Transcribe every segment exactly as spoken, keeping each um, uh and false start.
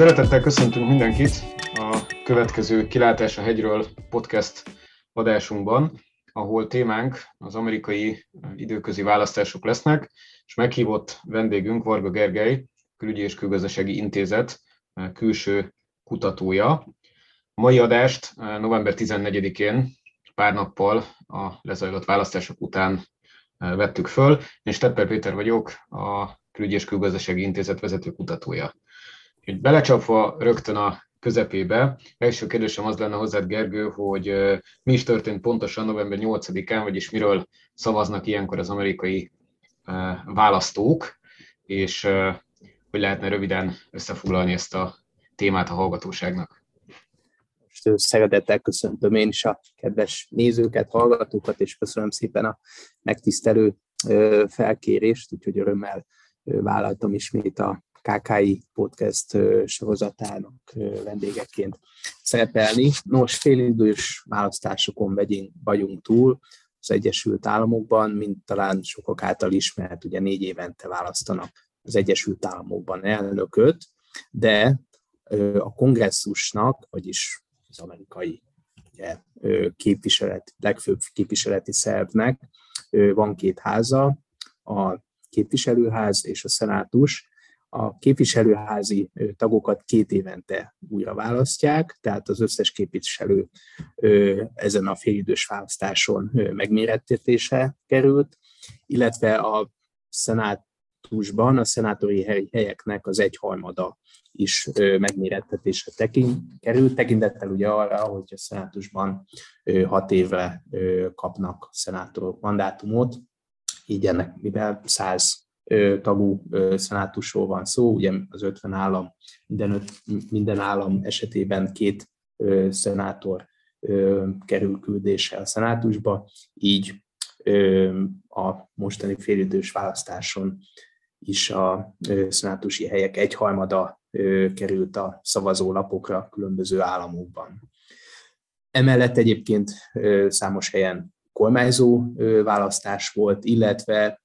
Szeretettel köszöntünk mindenkit a következő Kilátás a hegyről podcast adásunkban, ahol témánk az amerikai időközi választások lesznek, és meghívott vendégünk Varga Gergely, Külügyi és Külgazdasági Intézet külső kutatója. A mai adást november tizennegyedikén, pár nappal a lezajlott választások után vettük föl. Én Stepper Péter vagyok, a Külügyi és Külgazdasági Intézet vezető kutatója. Úgy belecsapva rögtön a közepébe, első kérdésem az lenne hozzád, Gergő, hogy mi is történt pontosan november nyolcadikán, vagyis miről szavaznak ilyenkor az amerikai választók, és hogy lehetne röviden összefoglalni ezt a témát a hallgatóságnak. Most szeretettel köszöntöm én is a kedves nézőket, hallgatókat, és köszönöm szépen a megtisztelő felkérést, úgyhogy örömmel vállaltam ismét a ká ká i podcast sorozatának vendégeként szerepelni. Nos, félidős választásokon vegyünk, vagyunk túl az Egyesült Államokban, mint talán sokak által ismert, ugye négy évente választanak az Egyesült Államokban elnököt, de a kongresszusnak, vagyis az amerikai ugye, képviselet, legfőbb képviseleti szervnek van két háza, a képviselőház és a szenátus. A képviselőházi tagokat két évente újra választják, tehát az összes képviselő ezen a félidős választáson megmérettetése került, illetve a szenátusban a szenátori helyeknek az egyharmada is megmérettetése került, tekintettel ugye arra, hogy a szenátusban hat évre kapnak szenátorok mandátumot, így ennek mivel száz tagú szenátusról van szó, ugye az ötven állam, minden, öt, minden állam esetében két szenátor kerül küldése a szenátusba, így a mostani félidős választáson is a szenátusi helyek egyharmada került a szavazólapokra különböző államokban. Emellett egyébként számos helyen kormányzó választás volt, illetve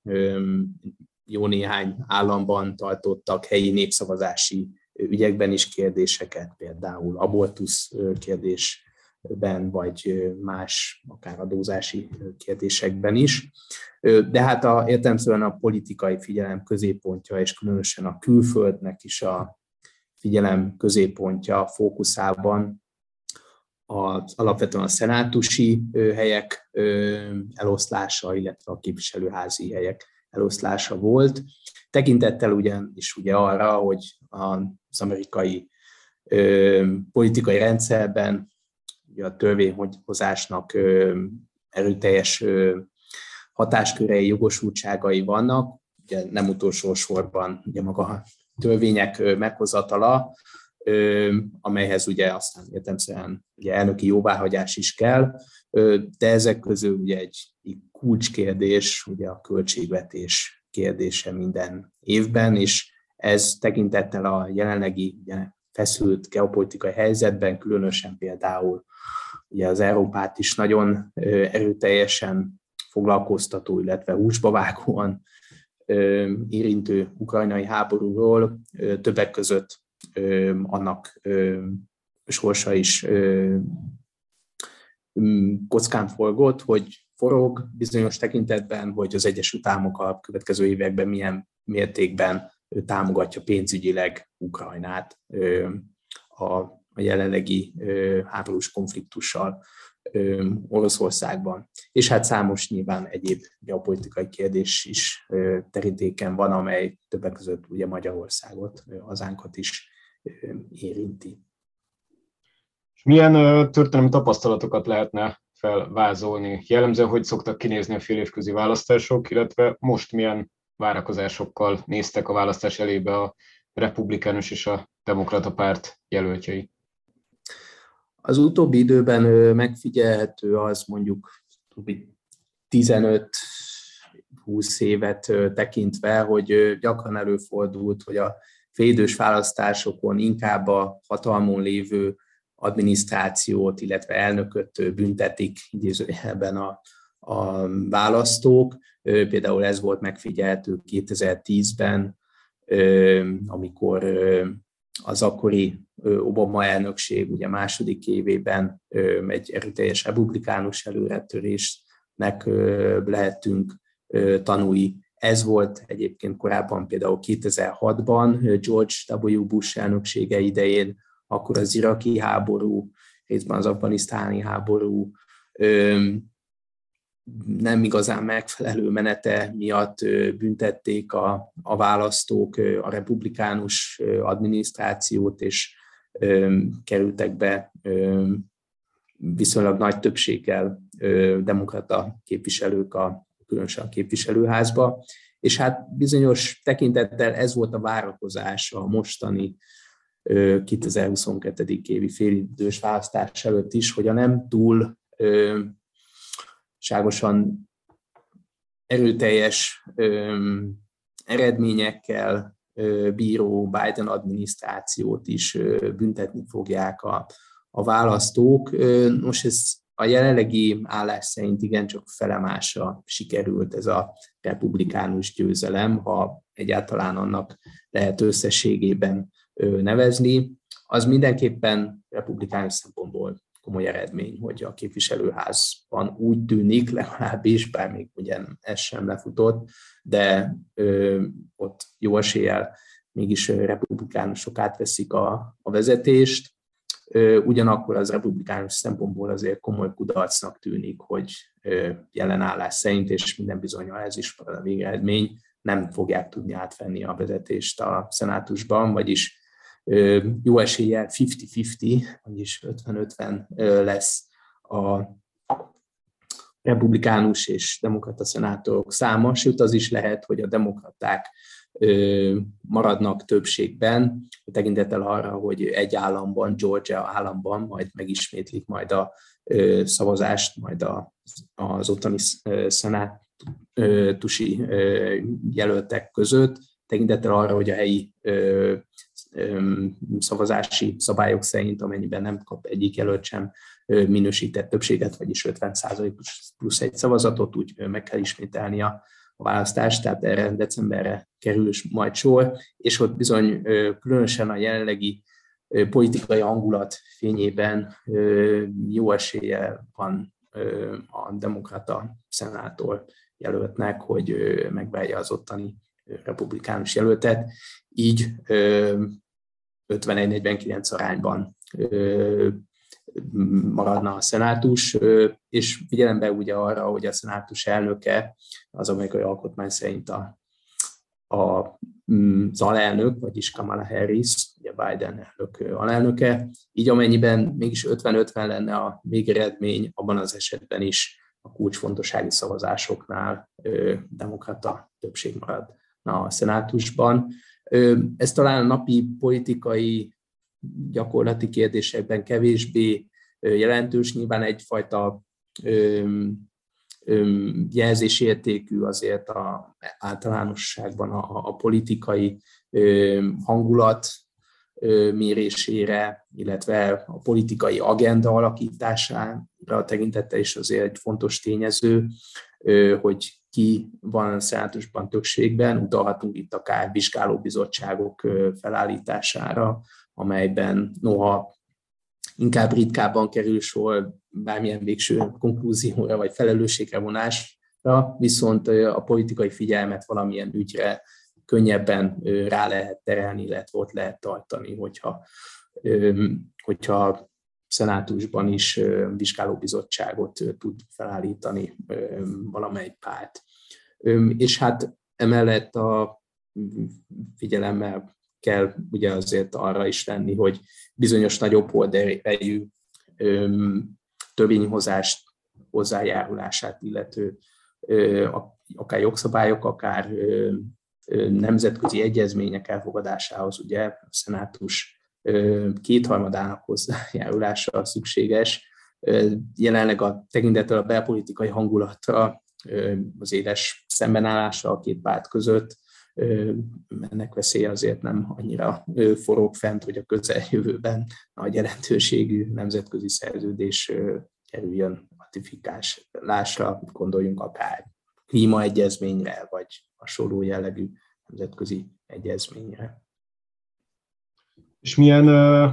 jó néhány államban tartottak helyi népszavazási ügyekben is kérdéseket, például abortusz kérdésben, vagy más akár adózási kérdésekben is. De hát a, értelemszerűen a politikai figyelem középpontja, és különösen a külföldnek is a figyelem középpontja a fókuszában az, alapvetően a szenátusi helyek eloszlása, illetve a képviselőházi helyek eloszlása volt, tekintettel ugyanis ugye arra, hogy az amerikai ö, politikai rendszerben ugye a törvényhozásnak ö, erőteljes ö, hatáskörei, jogosultságai vannak, ugye nem utolsó sorban ugye maga a törvények ö, meghozatala, ö, amelyhez ugye aztán értelemszerűen ugye elnöki jóváhagyás is kell, ö, de ezek közül ugye egy kulcskérdés, ugye a költségvetés kérdése minden évben, és ez tekintettel a jelenlegi ugye, feszült geopolitikai helyzetben, különösen például ugye az Európát is nagyon erőteljesen foglalkoztató, illetve húsba vágóan érintő ukrajnai háborúról többek között annak sorsa is kockán forgott, hogy forog bizonyos tekintetben, hogy az Egyesült Államok a következő években milyen mértékben támogatja pénzügyileg Ukrajnát a jelenlegi háborús konfliktussal Oroszországban. És hát számos nyilván egyéb geopolitikai kérdés is terítéken van, amely többek között ugye Magyarországot, hazánkat is érinti. Milyen történelmi tapasztalatokat lehetne felvázolni? Jellemzően, hogy szoktak kinézni a félévközi választások, illetve most milyen várakozásokkal néztek a választás elébe a republikánus és a demokrata párt jelöltjei? Az utóbbi időben megfigyelhető az mondjuk tizenöt-húsz évet tekintve, hogy gyakran előfordult, hogy a félidős választásokon inkább a hatalmon lévő adminisztrációt, illetve elnököt büntetik idézőjelben a, a választók. Például ez volt megfigyelhető kétezer-tízben, amikor az akkori Obama elnökség ugye második évében egy erőteljes republikánus előretörésnek lehetünk tanúi. Ez volt egyébként korábban például kétezer-hatban George W. Bush elnöksége idején, akkor az iraki háború, részben az afganisztáni háború nem igazán megfelelő menete miatt büntették a, a választók a republikánus adminisztrációt, és kerültek be viszonylag nagy többséggel demokrata képviselők a különösen a képviselőházba, és hát bizonyos tekintettel ez volt a várakozás a mostani kétezer-huszonkettő. évi félidős választás előtt is, hogy a nem túl ságosan erőteljes öm, eredményekkel ö, bíró Biden adminisztrációt is ö, büntetni fogják a, a választók. Ö, most ez a jelenlegi állás szerint igencsak felemásra sikerült ez a republikánus győzelem, ha egyáltalán annak lehet összességében ö, nevezni. Az mindenképpen republikánus szempontból komoly eredmény, hogy a képviselőházban úgy tűnik legalábbis, bár még ugyan ez sem lefutott, de ö, ott jó eséllyel mégis republikánusok átveszik a, a vezetést. Ö, ugyanakkor az republikánus szempontból azért komoly kudarcnak tűnik, hogy ö, jelen állás szerint, és minden bizonnyal ez is a végeredmény, nem fogják tudni átvenni a vezetést a szenátusban, vagyis jó eséllyel fifty-fifty, vagyis ötven-ötven lesz a republikánus és demokrata szenátorok száma, sőt az is lehet, hogy a demokraták maradnak többségben, tekintettel arra, hogy egy államban, Georgia államban majd megismétlik majd a szavazást, majd az ottani szenátusi jelöltek között, tekintettel arra, hogy a helyi szavazási szabályok szerint, amennyiben nem kap egyik jelölt sem minősített többséget, vagyis ötven százalék plusz egy szavazatot, úgy meg kell ismételni a választást, tehát erre decemberre kerül majd sor, és ott bizony különösen a jelenlegi politikai hangulat fényében jó esélye van a demokrata szenátor jelöltnek, hogy megválja az ottani republikánus jelöltet, így ötvenegy-negyvenkilenc arányban maradna a szenátus, és figyelembe ugye arra, hogy a szenátus elnöke az amerikai alkotmány szerint a, a, az alelnök, vagyis Kamala Harris, ugye Biden elnök alelnöke, így amennyiben mégis ötven-ötven lenne a végeredmény, abban az esetben is a kulcsfontossági szavazásoknál demokrata többség marad a szenátusban. Ez talán a napi politikai gyakorlati kérdésekben kevésbé jelentős, nyilván egyfajta jelzésértékű azért a általánosságban a, a politikai hangulat mérésére, illetve a politikai agenda alakítására tekintette is azért egy fontos tényező, hogy ki van a szenátusban többségben, utalhatunk itt akár vizsgálóbizottságok felállítására, amelyben noha inkább ritkábban kerül sor bármilyen végső konklúzióra vagy felelősségre vonásra, viszont a politikai figyelmet valamilyen ügyre könnyebben rá lehet terelni, illetve ott lehet tartani, hogyha, hogyha szenátusban is vizsgálóbizottságot tud felállítani valamely párt. És hát emellett a figyelemmel kell ugye azért arra is lenni, hogy bizonyos nagyobb horderejű törvényhozást, hozzájárulását illető akár jogszabályok, akár nemzetközi egyezmények elfogadásához ugye a szenátus kétharmadának hozzájárulása szükséges. Jelenleg a tekintettel a belpolitikai hangulatra, az éles szembenállása a két párt között, ennek veszélye azért nem annyira forog fent, hogy a közeljövőben nagy jelentőségű nemzetközi szerződés kerüljön ratifikálásra, gondoljunk akár klímaegyezményre, vagy hasonló jellegű nemzetközi egyezményre. És milyen uh,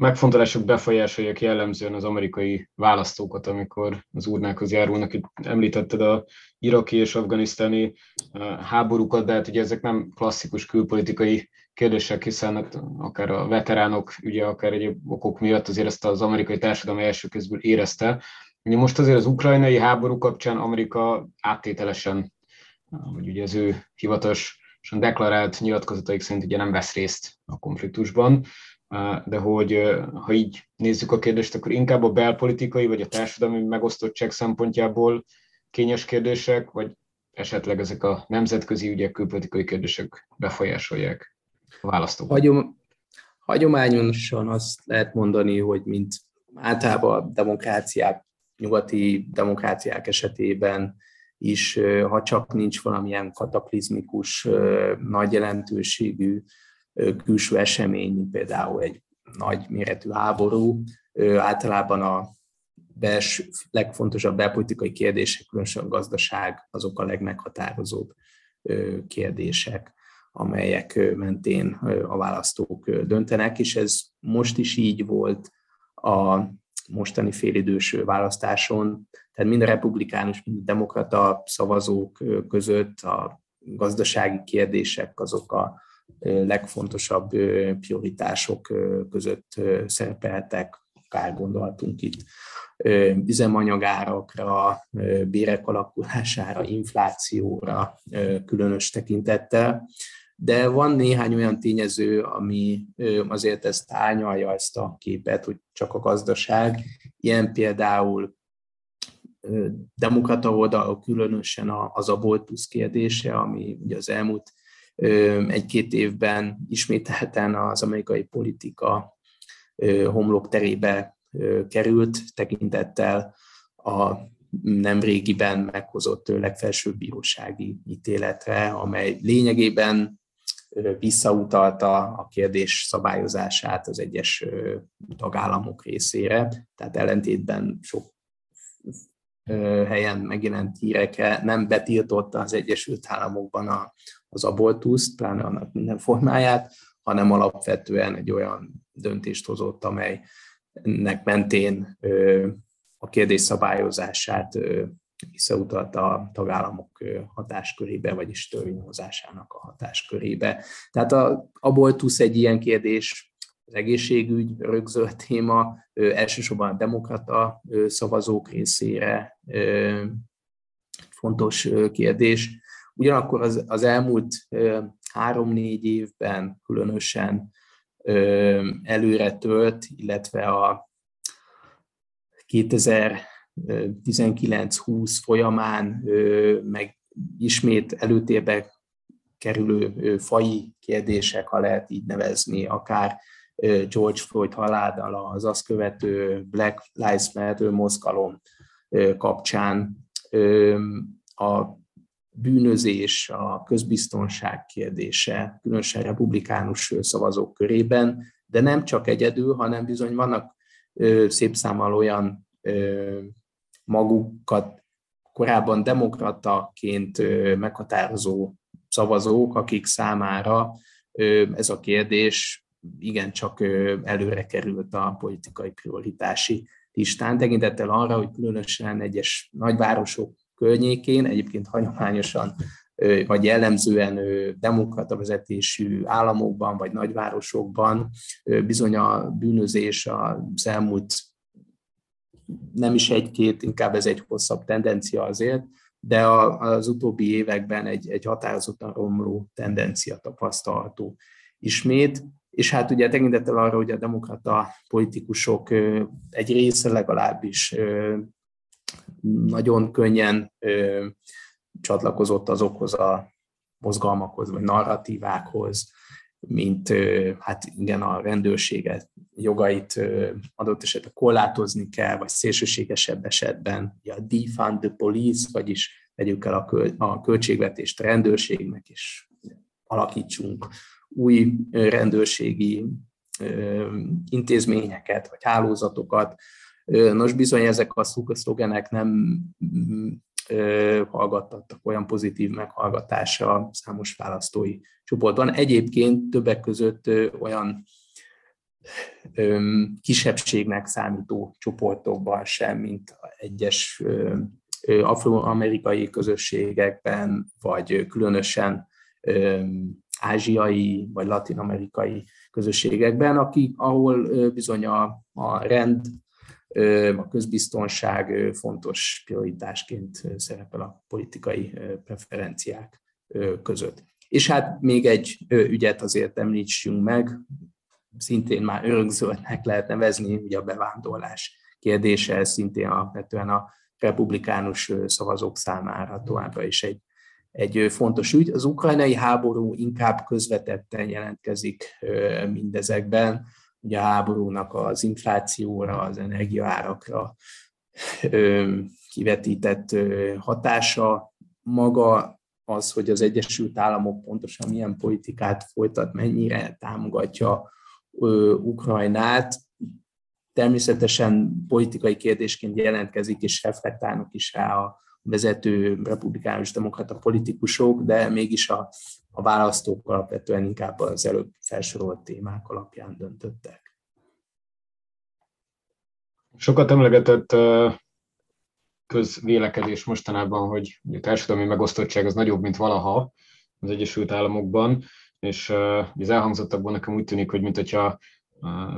megfontolások befolyásolják jellemzően az amerikai választókat, amikor az urnákhoz járulnak? Itt említetted az iraki és afganisztáni uh, háborúkat, de hát ugye ezek nem klasszikus külpolitikai kérdések, hiszen akár a veteránok, ugye akár egyéb okok miatt azért ezt az amerikai társadalom első közből érezte. Most azért az ukrajnai háború kapcsán Amerika áttételesen, vagy ugye az ő hivatalosan deklarált nyilatkozataik szerint ugye nem vesz részt a konfliktusban, de hogy ha így nézzük a kérdést, akkor inkább a belpolitikai vagy a társadalmi megosztottság szempontjából kényes kérdések, vagy esetleg ezek a nemzetközi ügyek, külpolitikai kérdések befolyásolják a választókat? Hagyom, hagyományosan azt lehet mondani, hogy mint általában a demokráciák, nyugati demokráciák esetében is, ha csak nincs valamilyen kataklizmikus, nagy jelentőségű külső esemény, mint például egy nagy méretű háború, általában a belső, legfontosabb belpolitikai kérdések, különösen a gazdaság, azok a legmeghatározóbb kérdések, amelyek mentén a választók döntenek, és ez most is így volt a mostani félidős választáson, tehát mind a republikánus, mind a demokrata szavazók között a gazdasági kérdések azok a legfontosabb prioritások között szerepeltek, akár gondoltunk itt üzemanyagárakra, bérek alakulására, inflációra különös tekintettel, de van néhány olyan tényező, ami azért ezt árnyalja, ezt a képet, hogy csak a gazdaság. Ilyen például demokrata oldalon különösen az abortusz kérdése, ami ugye az elmúlt egy-két évben ismételten az amerikai politika homlokterébe került, tekintettel a nemrégiben meghozott legfelsőbb bírósági ítéletre, amely lényegében visszautalta a kérdés szabályozását az egyes tagállamok részére, tehát ellentétben sok helyen megjelent hírekkel nem betiltotta az Egyesült Államokban az abortuszt, pláne annak minden formáját, hanem alapvetően egy olyan döntést hozott, amelynek mentén a kérdés szabályozását visszautalta a tagállamok hatáskörébe, vagyis törvényhozásának a hatáskörébe. Tehát az abortusz egy ilyen kérdés, az egészségügy örökzöld téma, elsősorban a demokrata szavazók részére fontos kérdés. Ugyanakkor az, az elmúlt három-négy évben különösen előre tölt, illetve a kétezer-tizenkilenc-húsz folyamán meg ismét előtérbe kerülő faji kérdések, ha lehet így nevezni, akár George Floyd halála, az azt követő Black Lives Matter mozgalom kapcsán a bűnözés, a közbiztonság kérdése, különösen republikánus szavazók körében, de nem csak egyedül, hanem bizony vannak szép számmal olyan magukat korábban demokrataként meghatározó szavazók, akik számára ez a kérdés igencsak előre került a politikai prioritási listán, tekintettel arra, hogy különösen egyes nagyvárosok környékén, egyébként hagyományosan vagy jellemzően demokrata vezetésű államokban vagy nagyvárosokban bizony a bűnözés az elmúlt nem is egy-két, inkább ez egy hosszabb tendencia azért, de az utóbbi években egy, egy határozottan romló tendencia tapasztalható ismét. És hát ugye tekintettel arra, hogy a demokrata politikusok egy része legalábbis nagyon könnyen csatlakozott azokhoz a mozgalmakhoz, vagy narratívákhoz, mint hát igen, a rendőrséget, jogait adott esetben korlátozni kell, vagy szélsőségesebb esetben a defund the police, vagyis vegyük el a, köl, a költségvetést a rendőrségnek, és alakítsunk új rendőrségi intézményeket, vagy hálózatokat. Nos, bizony ezek a szlogenek nem hallgattattak olyan pozitív meghallgatása számos választói csoportban. Egyébként többek között olyan kisebbségnek számító csoportokban sem, mint egyes afroamerikai közösségekben, vagy különösen ázsiai vagy latin-amerikai közösségekben, akik, ahol bizony a, a rend, a közbiztonság fontos prioritásként szerepel a politikai preferenciák között. És hát még egy ügyet azért említsünk meg, szintén már örökzöldnek lehet nevezni, ugye a bevándorlás kérdése, ez szintén alapvetően a republikánus szavazók számára továbbra is egy, egy fontos ügy. Az ukrajnai háború inkább közvetetten jelentkezik mindezekben, ugye a háborúnak az inflációra, az energiaárakra kivetített hatása, maga az, hogy az Egyesült Államok pontosan milyen politikát folytat, mennyire támogatja Ukrajnát, természetesen politikai kérdésként jelentkezik, és reflektálnak is rá a vezető republikánus demokrata politikusok, de mégis a, a választók alapvetően inkább az előbb felsorolt témák alapján döntöttek. Sokat emlegetett közvélekedés mostanában, hogy a társadalmi megosztottság az nagyobb, mint valaha az Egyesült Államokban, és az elhangzottakban nekem úgy tűnik, hogy mintha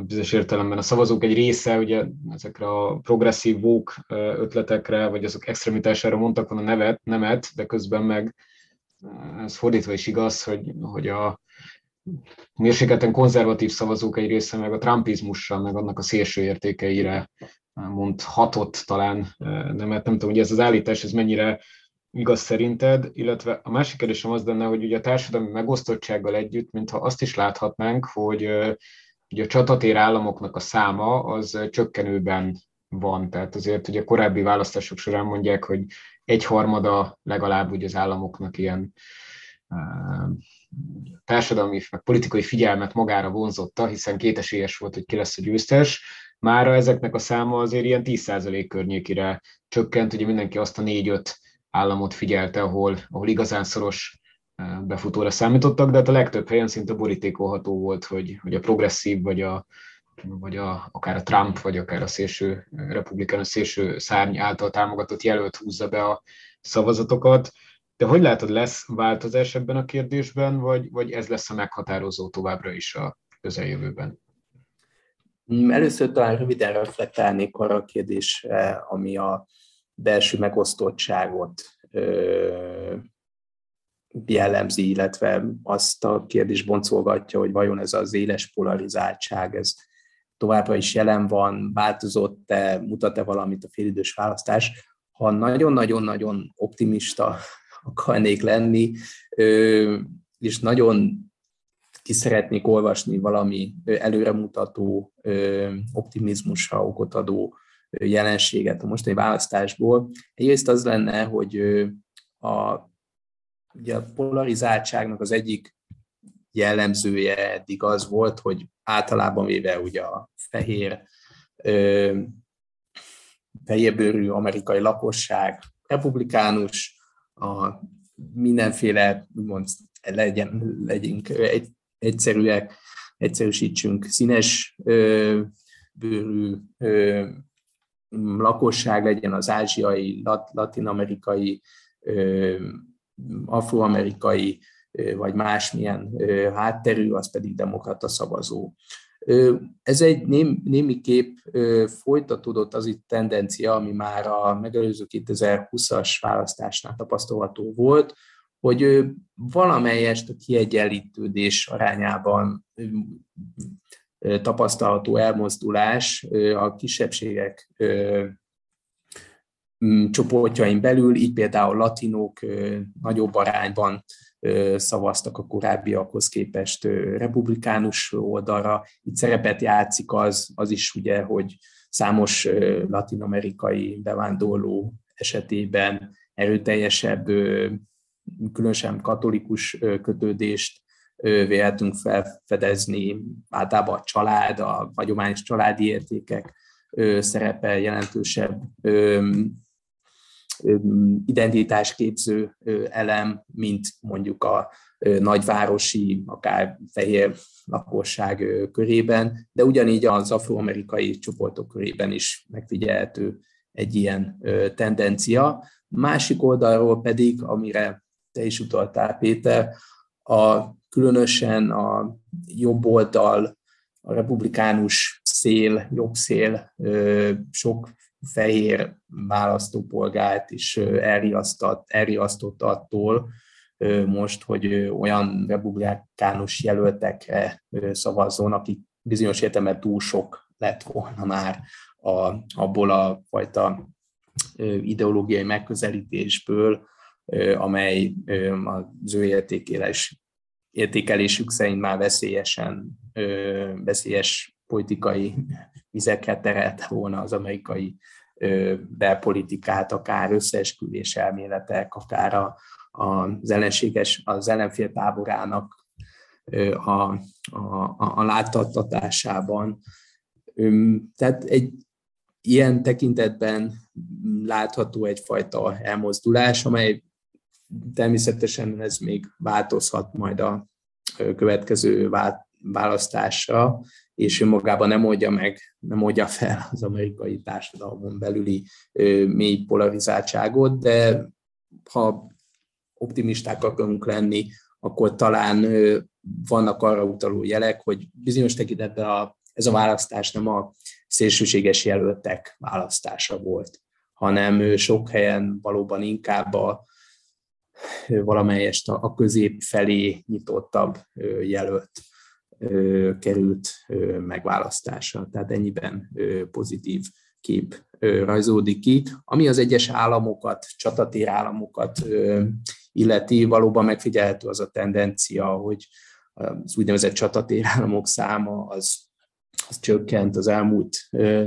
bizonyos értelemben a szavazók egy része ugye ezekre a progresszív woke ötletekre, vagy azok extremitására mondtak volna nevet, nemet, de közben meg ez fordítva is igaz, hogy, hogy a mérsékelten konzervatív szavazók egy része meg a trumpizmussal, meg annak a szélső értékeire mond hatott talán, de mert nem tudom, hogy ez az állítás, ez mennyire igaz szerinted, illetve a másik kérdésem az lenne, hogy ugye a társadalmi megosztottsággal együtt, mintha azt is láthatnánk, hogy ugye a csatatér államoknak a száma az csökkenőben van, tehát azért ugye korábbi választások során mondják, hogy egyharmada legalább ugye az államoknak ilyen társadalmi, meg politikai figyelmet magára vonzotta, hiszen kétesélyes volt, hogy ki lesz a győztes. Mára ezeknek a száma azért ilyen tíz százalék környékére csökkent, ugye mindenki azt a négy-öt államot figyelte, ahol, ahol igazán szoros befutóra számítottak, de hát a legtöbb helyen szinte borítékolható volt, hogy, hogy a progresszív, vagy, a, vagy a, akár a Trump, vagy akár a szélső republikánus szélső szárny által támogatott jelölt húzza be a szavazatokat. De hogy látod, lesz változás ebben a kérdésben, vagy, vagy ez lesz a meghatározó továbbra is a közeljövőben? Először talán röviden reflektálnék arra a kérdésre, ami a belső megosztottságot ö, jellemzi, illetve azt a kérdést boncolgatja, hogy vajon ez az éles polarizáltság, ez továbbra is jelen van, változott-e, mutat-e valamit a félidős választás. Ha nagyon-nagyon-nagyon optimista akarnék lenni, ö, és nagyon ki szeretnék olvasni valami előremutató, optimizmusra okot adó jelenséget a mostani választásból. Egyrészt az lenne, hogy a, ugye a polarizáltságnak az egyik jellemzője eddig az volt, hogy általában véve ugye a fehér, fehérbőrű amerikai lakosság republikánus, a mindenféle, úgymond legyen, legyünk egy egyszerűek, egyszerűsítsünk, színes ö, bőrű ö, lakosság legyen az ázsiai, lat, latin-amerikai, ö, afroamerikai ö, vagy másmilyen ö, hátterű, az pedig demokrata szavazó. Ö, ez egy ném, némiképp ö, folytatódott az itt tendencia, ami már a megelőző kétezer-húszas választásnál tapasztalható volt, hogy valamelyest a kiegyenlítődés arányában tapasztalható elmozdulás a kisebbségek csoportjain belül, így például latinok nagyobb arányban szavaztak a korábbiakhoz képest republikánus oldalra. Itt szerepet játszik az, az is, ugye, hogy számos latin-amerikai bevándorló esetében erőteljesebb, különösen katolikus kötődést vélhetünk felfedezni, általában a család, a hagyományos családi értékek szerepe jelentősebb identitásképző elem, mint mondjuk a nagyvárosi, akár fehér lakosság körében, de ugyanígy az afroamerikai csoportok körében is megfigyelhető egy ilyen tendencia. Másik oldalról pedig, amire te is utaltál, Péter, a, különösen a jobb oldal, a republikánus szél, jobb szél sok fehér választópolgárt is elriasztott, elriasztott attól most, hogy olyan republikánus jelöltekre szavazzon, akik bizonyos értelemben túl sok lett volna már a, abból a fajta ideológiai megközelítésből, amely az ő értékelés, értékelésük szerint már veszélyesen, veszélyes politikai vizekre terelte volna az amerikai belpolitikát, akár összeesküvés elméletek, akár a, az ellenséges, az ellenfél táborának a, a, a, a láttattatásában. Tehát egy ilyen tekintetben látható egyfajta elmozdulás, amely természetesen ez még változhat majd a következő választásra, és önmagában nem oldja meg, nem oldja fel az amerikai társadalmon belüli mély polarizáltságot, de ha optimisták akarunk lenni, akkor talán vannak arra utaló jelek, hogy bizonyos tekintetben a ez a választás nem a szélsőséges jelöltek választása volt, hanem sok helyen valóban inkább a valamelyest a közép felé nyitottabb jelölt került megválasztásra. Tehát ennyiben pozitív kép rajzódik ki. Ami az egyes államokat, csatatér államokat illeti, valóban megfigyelhető az a tendencia, hogy az úgynevezett csatatér államok száma az az csökkent az elmúlt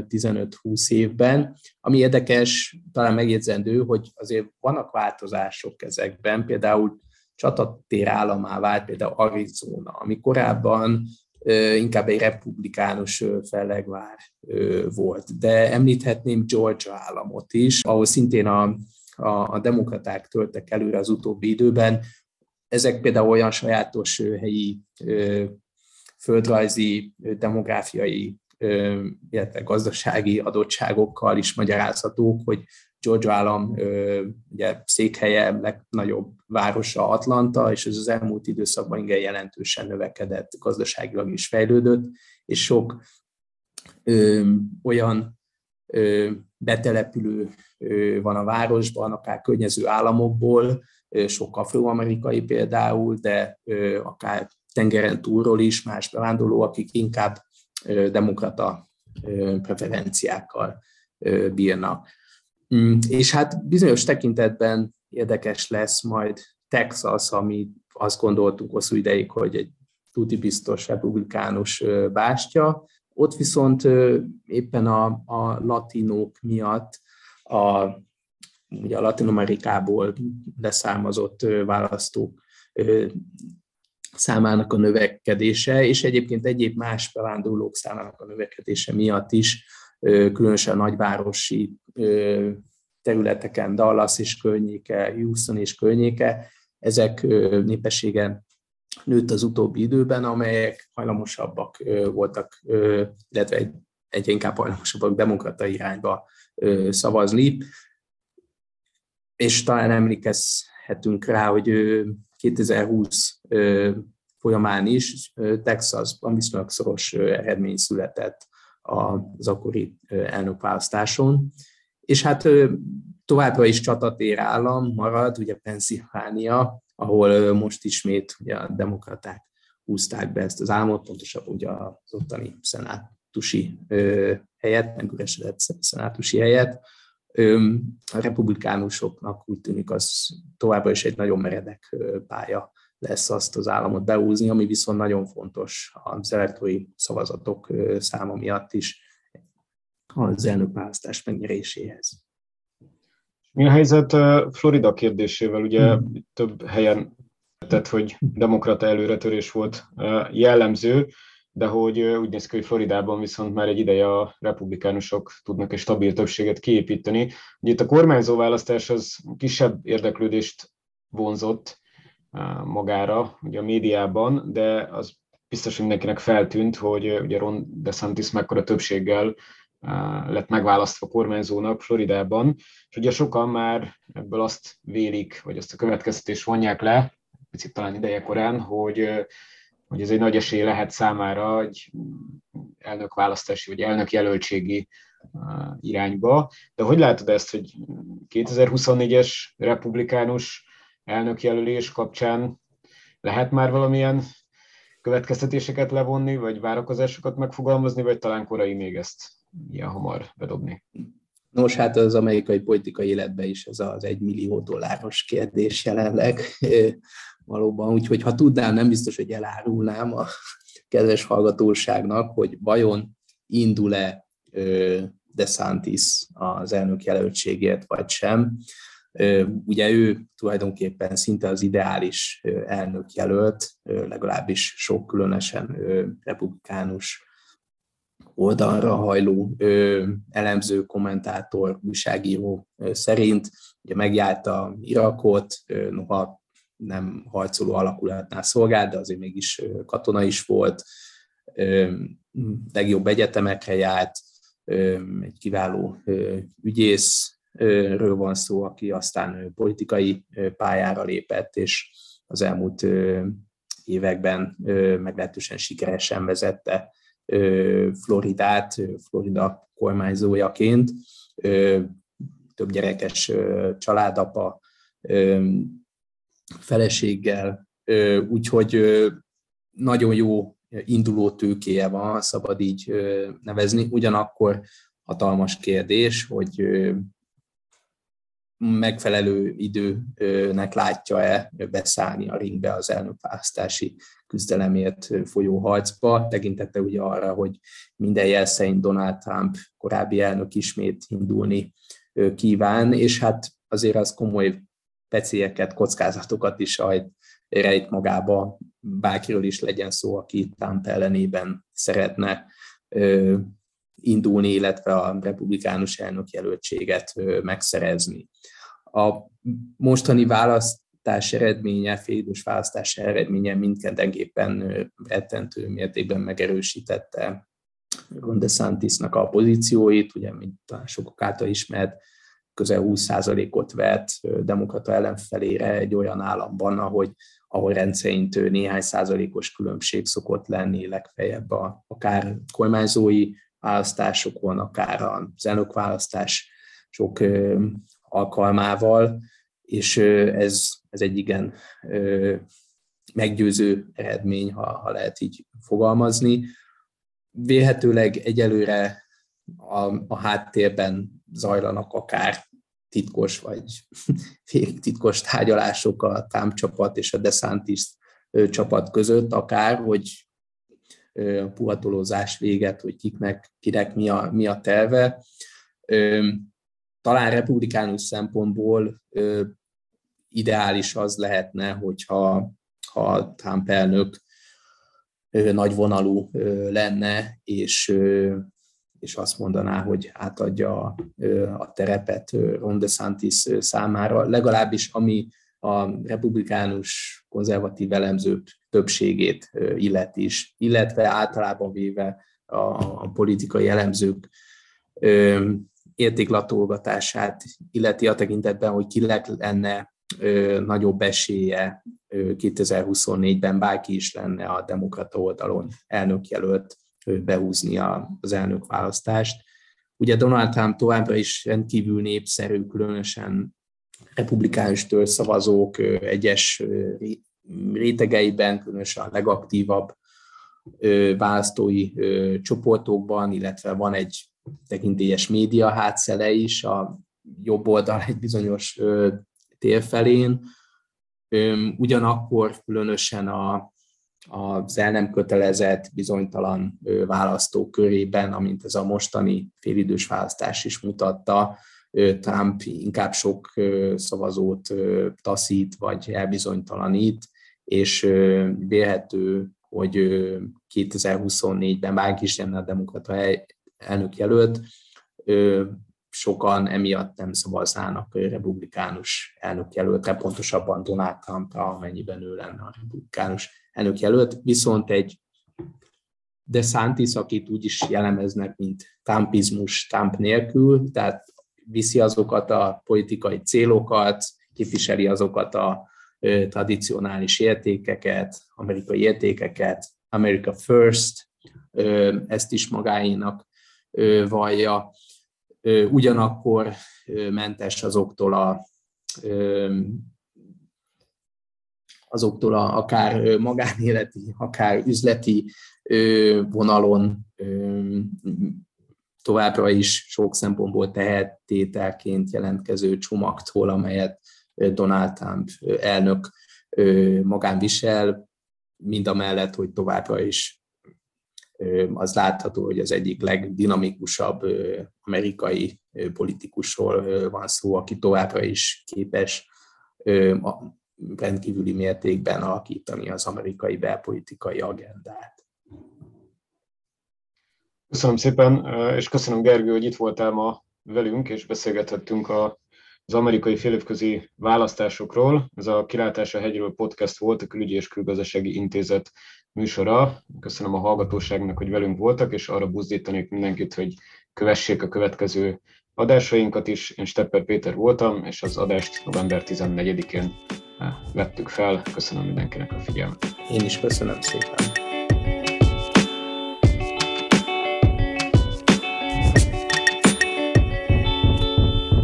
tizenöt-húsz évben. Ami érdekes, talán megjegyzendő, hogy azért vannak változások ezekben, például csatatér állammá vált például Arizona, ami korábban inkább egy republikánus fellegvár volt. De említhetném Georgia államot is, ahol szintén a, a, a demokraták törtek előre az utóbbi időben. Ezek például olyan sajátos helyi földrajzi, demográfiai, illetve gazdasági adottságokkal is magyarázhatók, hogy Georgia állam ugye, székhelye, legnagyobb városa Atlanta, és ez az elmúlt időszakban igen jelentősen növekedett, gazdaságilag is fejlődött, és sok ö, olyan ö, betelepülő ö, van a városban, akár környező államokból, ö, sok afroamerikai például, de ö, akár tengeren túlról is más bevándorló, akik inkább demokrata preferenciákkal bírnak. És hát bizonyos tekintetben érdekes lesz majd Texas, ami azt gondoltuk hosszú ideig, hogy egy tuti biztos republikánus bástya. Ott viszont éppen a, a latinók miatt a, ugye a Latin-Amerikából leszármazott választók számának a növekedése, és egyébként egyéb más bevándorlók számának a növekedése miatt is, különösen a nagyvárosi területeken, Dallas és környéke, Houston és környéke, ezek népességen nőtt az utóbbi időben, amelyek hajlamosabbak voltak, illetve egyre inkább hajlamosabbak demokrata irányba szavazni. És talán emlékezhetünk rá, hogy kétezer-húsz folyamán is Texasban viszonylag szoros eredmény született az akkori elnökválasztáson. És hát továbbra is csatatér állam marad, ugye Pennsylvania, ahol most ismét ugye a demokraták húzták be ezt az államot, pontosabban ugye az ottani szenátusi helyet, megüresedett szenátusi helyet. A republikánusoknak úgy tűnik, az továbbra is egy nagyon meredek pálya lesz azt az államot behúzni, ami viszont nagyon fontos az elektori szavazatok száma miatt is az elnökválasztás megnyeréséhez. Mi a helyzet Florida kérdésével? Ugye mm. több helyen tett, hogy demokrata előretörés volt jellemző, de hogy úgy néz ki, hogy Floridában viszont már egy ideje a republikánusok tudnak egy stabil többséget kiépíteni. Ugye itt a kormányzó választás az kisebb érdeklődést vonzott magára ugye a médiában, de az biztos, hogy mindenkinek feltűnt, hogy ugye Ron DeSantis mekkora többséggel lett megválasztva kormányzónak Floridában, és ugye sokan már ebből azt vélik, vagy azt a következtetést vonják le, picit talán ideje korán, hogy, hogy ez egy nagy esély lehet számára egy elnökválasztási vagy elnökjelöltségi irányba. De hogy látod ezt, hogy kétezer-huszonnégyes republikánus elnökjelölés kapcsán lehet már valamilyen következtetéseket levonni, vagy várakozásokat megfogalmazni, vagy talán korai még ezt ilyen hamar bedobni? Nos, hát az amerikai politikai életben is ez az egymillió dolláros kérdés jelenleg valóban. Úgyhogy ha tudnám, nem biztos, hogy elárulnám a kedves hallgatóságnak, hogy vajon indul-e DeSantis az elnök jelöltségért, vagy sem. Ugye ő tulajdonképpen szinte az ideális elnök jelölt, legalábbis sok különösen republikánus oldalra hajló elemző, kommentátor, újságíró szerint. Ugye megjárta Irakot, noha nem harcoló alakulatnál szolgált, de azért mégis katona is volt, legjobb egyetemekre járt, egy kiváló ügyész, ről van szó, aki aztán politikai pályára lépett, és az elmúlt években meglehetősen sikeresen vezette Floridát, Florida kormányzójaként. Több gyerekes családapa, feleséggel, úgyhogy nagyon jó induló tőkéje van, szabad így nevezni. Ugyanakkor hatalmas kérdés, hogy megfelelő időnek látja-e beszállni a ringbe az elnökválasztási küzdelemért folyó harcba, tekintette ugye arra, hogy minden jel szerint Donald Trump korábbi elnök ismét indulni kíván, és hát azért az komoly pecélyeket, kockázatokat is rejt magába, bárkiről is legyen szó, aki Trump ellenében szeretne indulni, illetve a republikánus elnökjelöltséget megszerezni. A mostani választás eredménye, félidős választás eredménye mindkettőképpen rettentő mértékben megerősítette Ron DeSantisnak a pozícióit, ugye, mint talán sokak által ismert, közel húsz százalékot vett demokrata ellenfelére egy olyan államban, ahogy, ahol rendszerint néhány százalékos különbség szokott lenni, legfeljebb a, akár kormányzói választásokon, akár az elnökválasztás sok alkalmával, és ez, ez egy igen meggyőző eredmény, ha, ha lehet így fogalmazni. Vélhetőleg egyelőre a, a háttérben zajlanak akár titkos vagy titkos tárgyalások a Trump csapat és a DeSantis csapat között, akár, hogy a puhatolózás véget, hogy kiknek, kinek mi a, mi a terve. Talán republikánus szempontból ideális az lehetne, hogyha ha Trump elnök nagyvonalú lenne, és, és azt mondaná, hogy átadja a terepet Ron DeSantis számára, legalábbis ami a republikánus konzervatív elemzők többségét illet is, illetve általában véve a politikai elemzők értéklatolgatását illeti a tekintetben, hogy kinek lenne nagyobb esélye kétezer-huszonnégyben, bárki is lenne a demokrata oldalon elnökjelölt behúzni az elnökválasztást. Ugye Donald Trump továbbra is rendkívül népszerű, különösen republikánus törzszavazók egyes rétegeiben, különösen a legaktívabb választói csoportokban, illetve van egy tekintélyes média hátszele is a jobb oldal egy bizonyos tér felén. Ugyanakkor különösen a, az el nem kötelezett, bizonytalan választók körében, amint ez a mostani félidős választás is mutatta, Trump inkább sok szavazót taszít, vagy elbizonytalanít, és vélhető, hogy kétezer-huszonnégyben bárki is lenne a demokrata elnök jelölt, sokan emiatt nem szavaznának republikánus elnökjelöltre, pontosabban Donald Trumpra, amennyiben ő lenne a republikánus elnökjelölt. Viszont egy DeSantis, akit úgy is jellemeznek, mint trumpizmus Trump nélkül, tehát viszi azokat a politikai célokat, képviseli azokat a tradicionális értékeket, amerikai értékeket, America First, ezt is magáénak vallja. Ugyanakkor mentes azoktól a, azoktól a akár magánéleti, akár üzleti vonalon továbbra is sok szempontból tehertételként jelentkező csomagtól, amelyet Donald Trump elnök magán visel, mind a mellett, hogy továbbra is az látható, hogy az egyik legdinamikusabb amerikai politikusról van szó, aki továbbra is képes rendkívüli mértékben alakítani az amerikai belpolitikai agendát. Köszönöm szépen, és köszönöm, Gergő, hogy itt voltál ma velünk, és beszélgethettünk az amerikai félövközi választásokról. Ez a Kilátás a hegyről podcast volt, a Külügyi és Külgazdasági Intézet műsora. Köszönöm a hallgatóságnak, hogy velünk voltak, és arra buzdítanék mindenkit, hogy kövessék a következő adásainkat is. Én Stepper Péter voltam, és az adást november tizennegyedikén vettük fel. Köszönöm mindenkinek a figyelmet. Én is köszönöm szépen.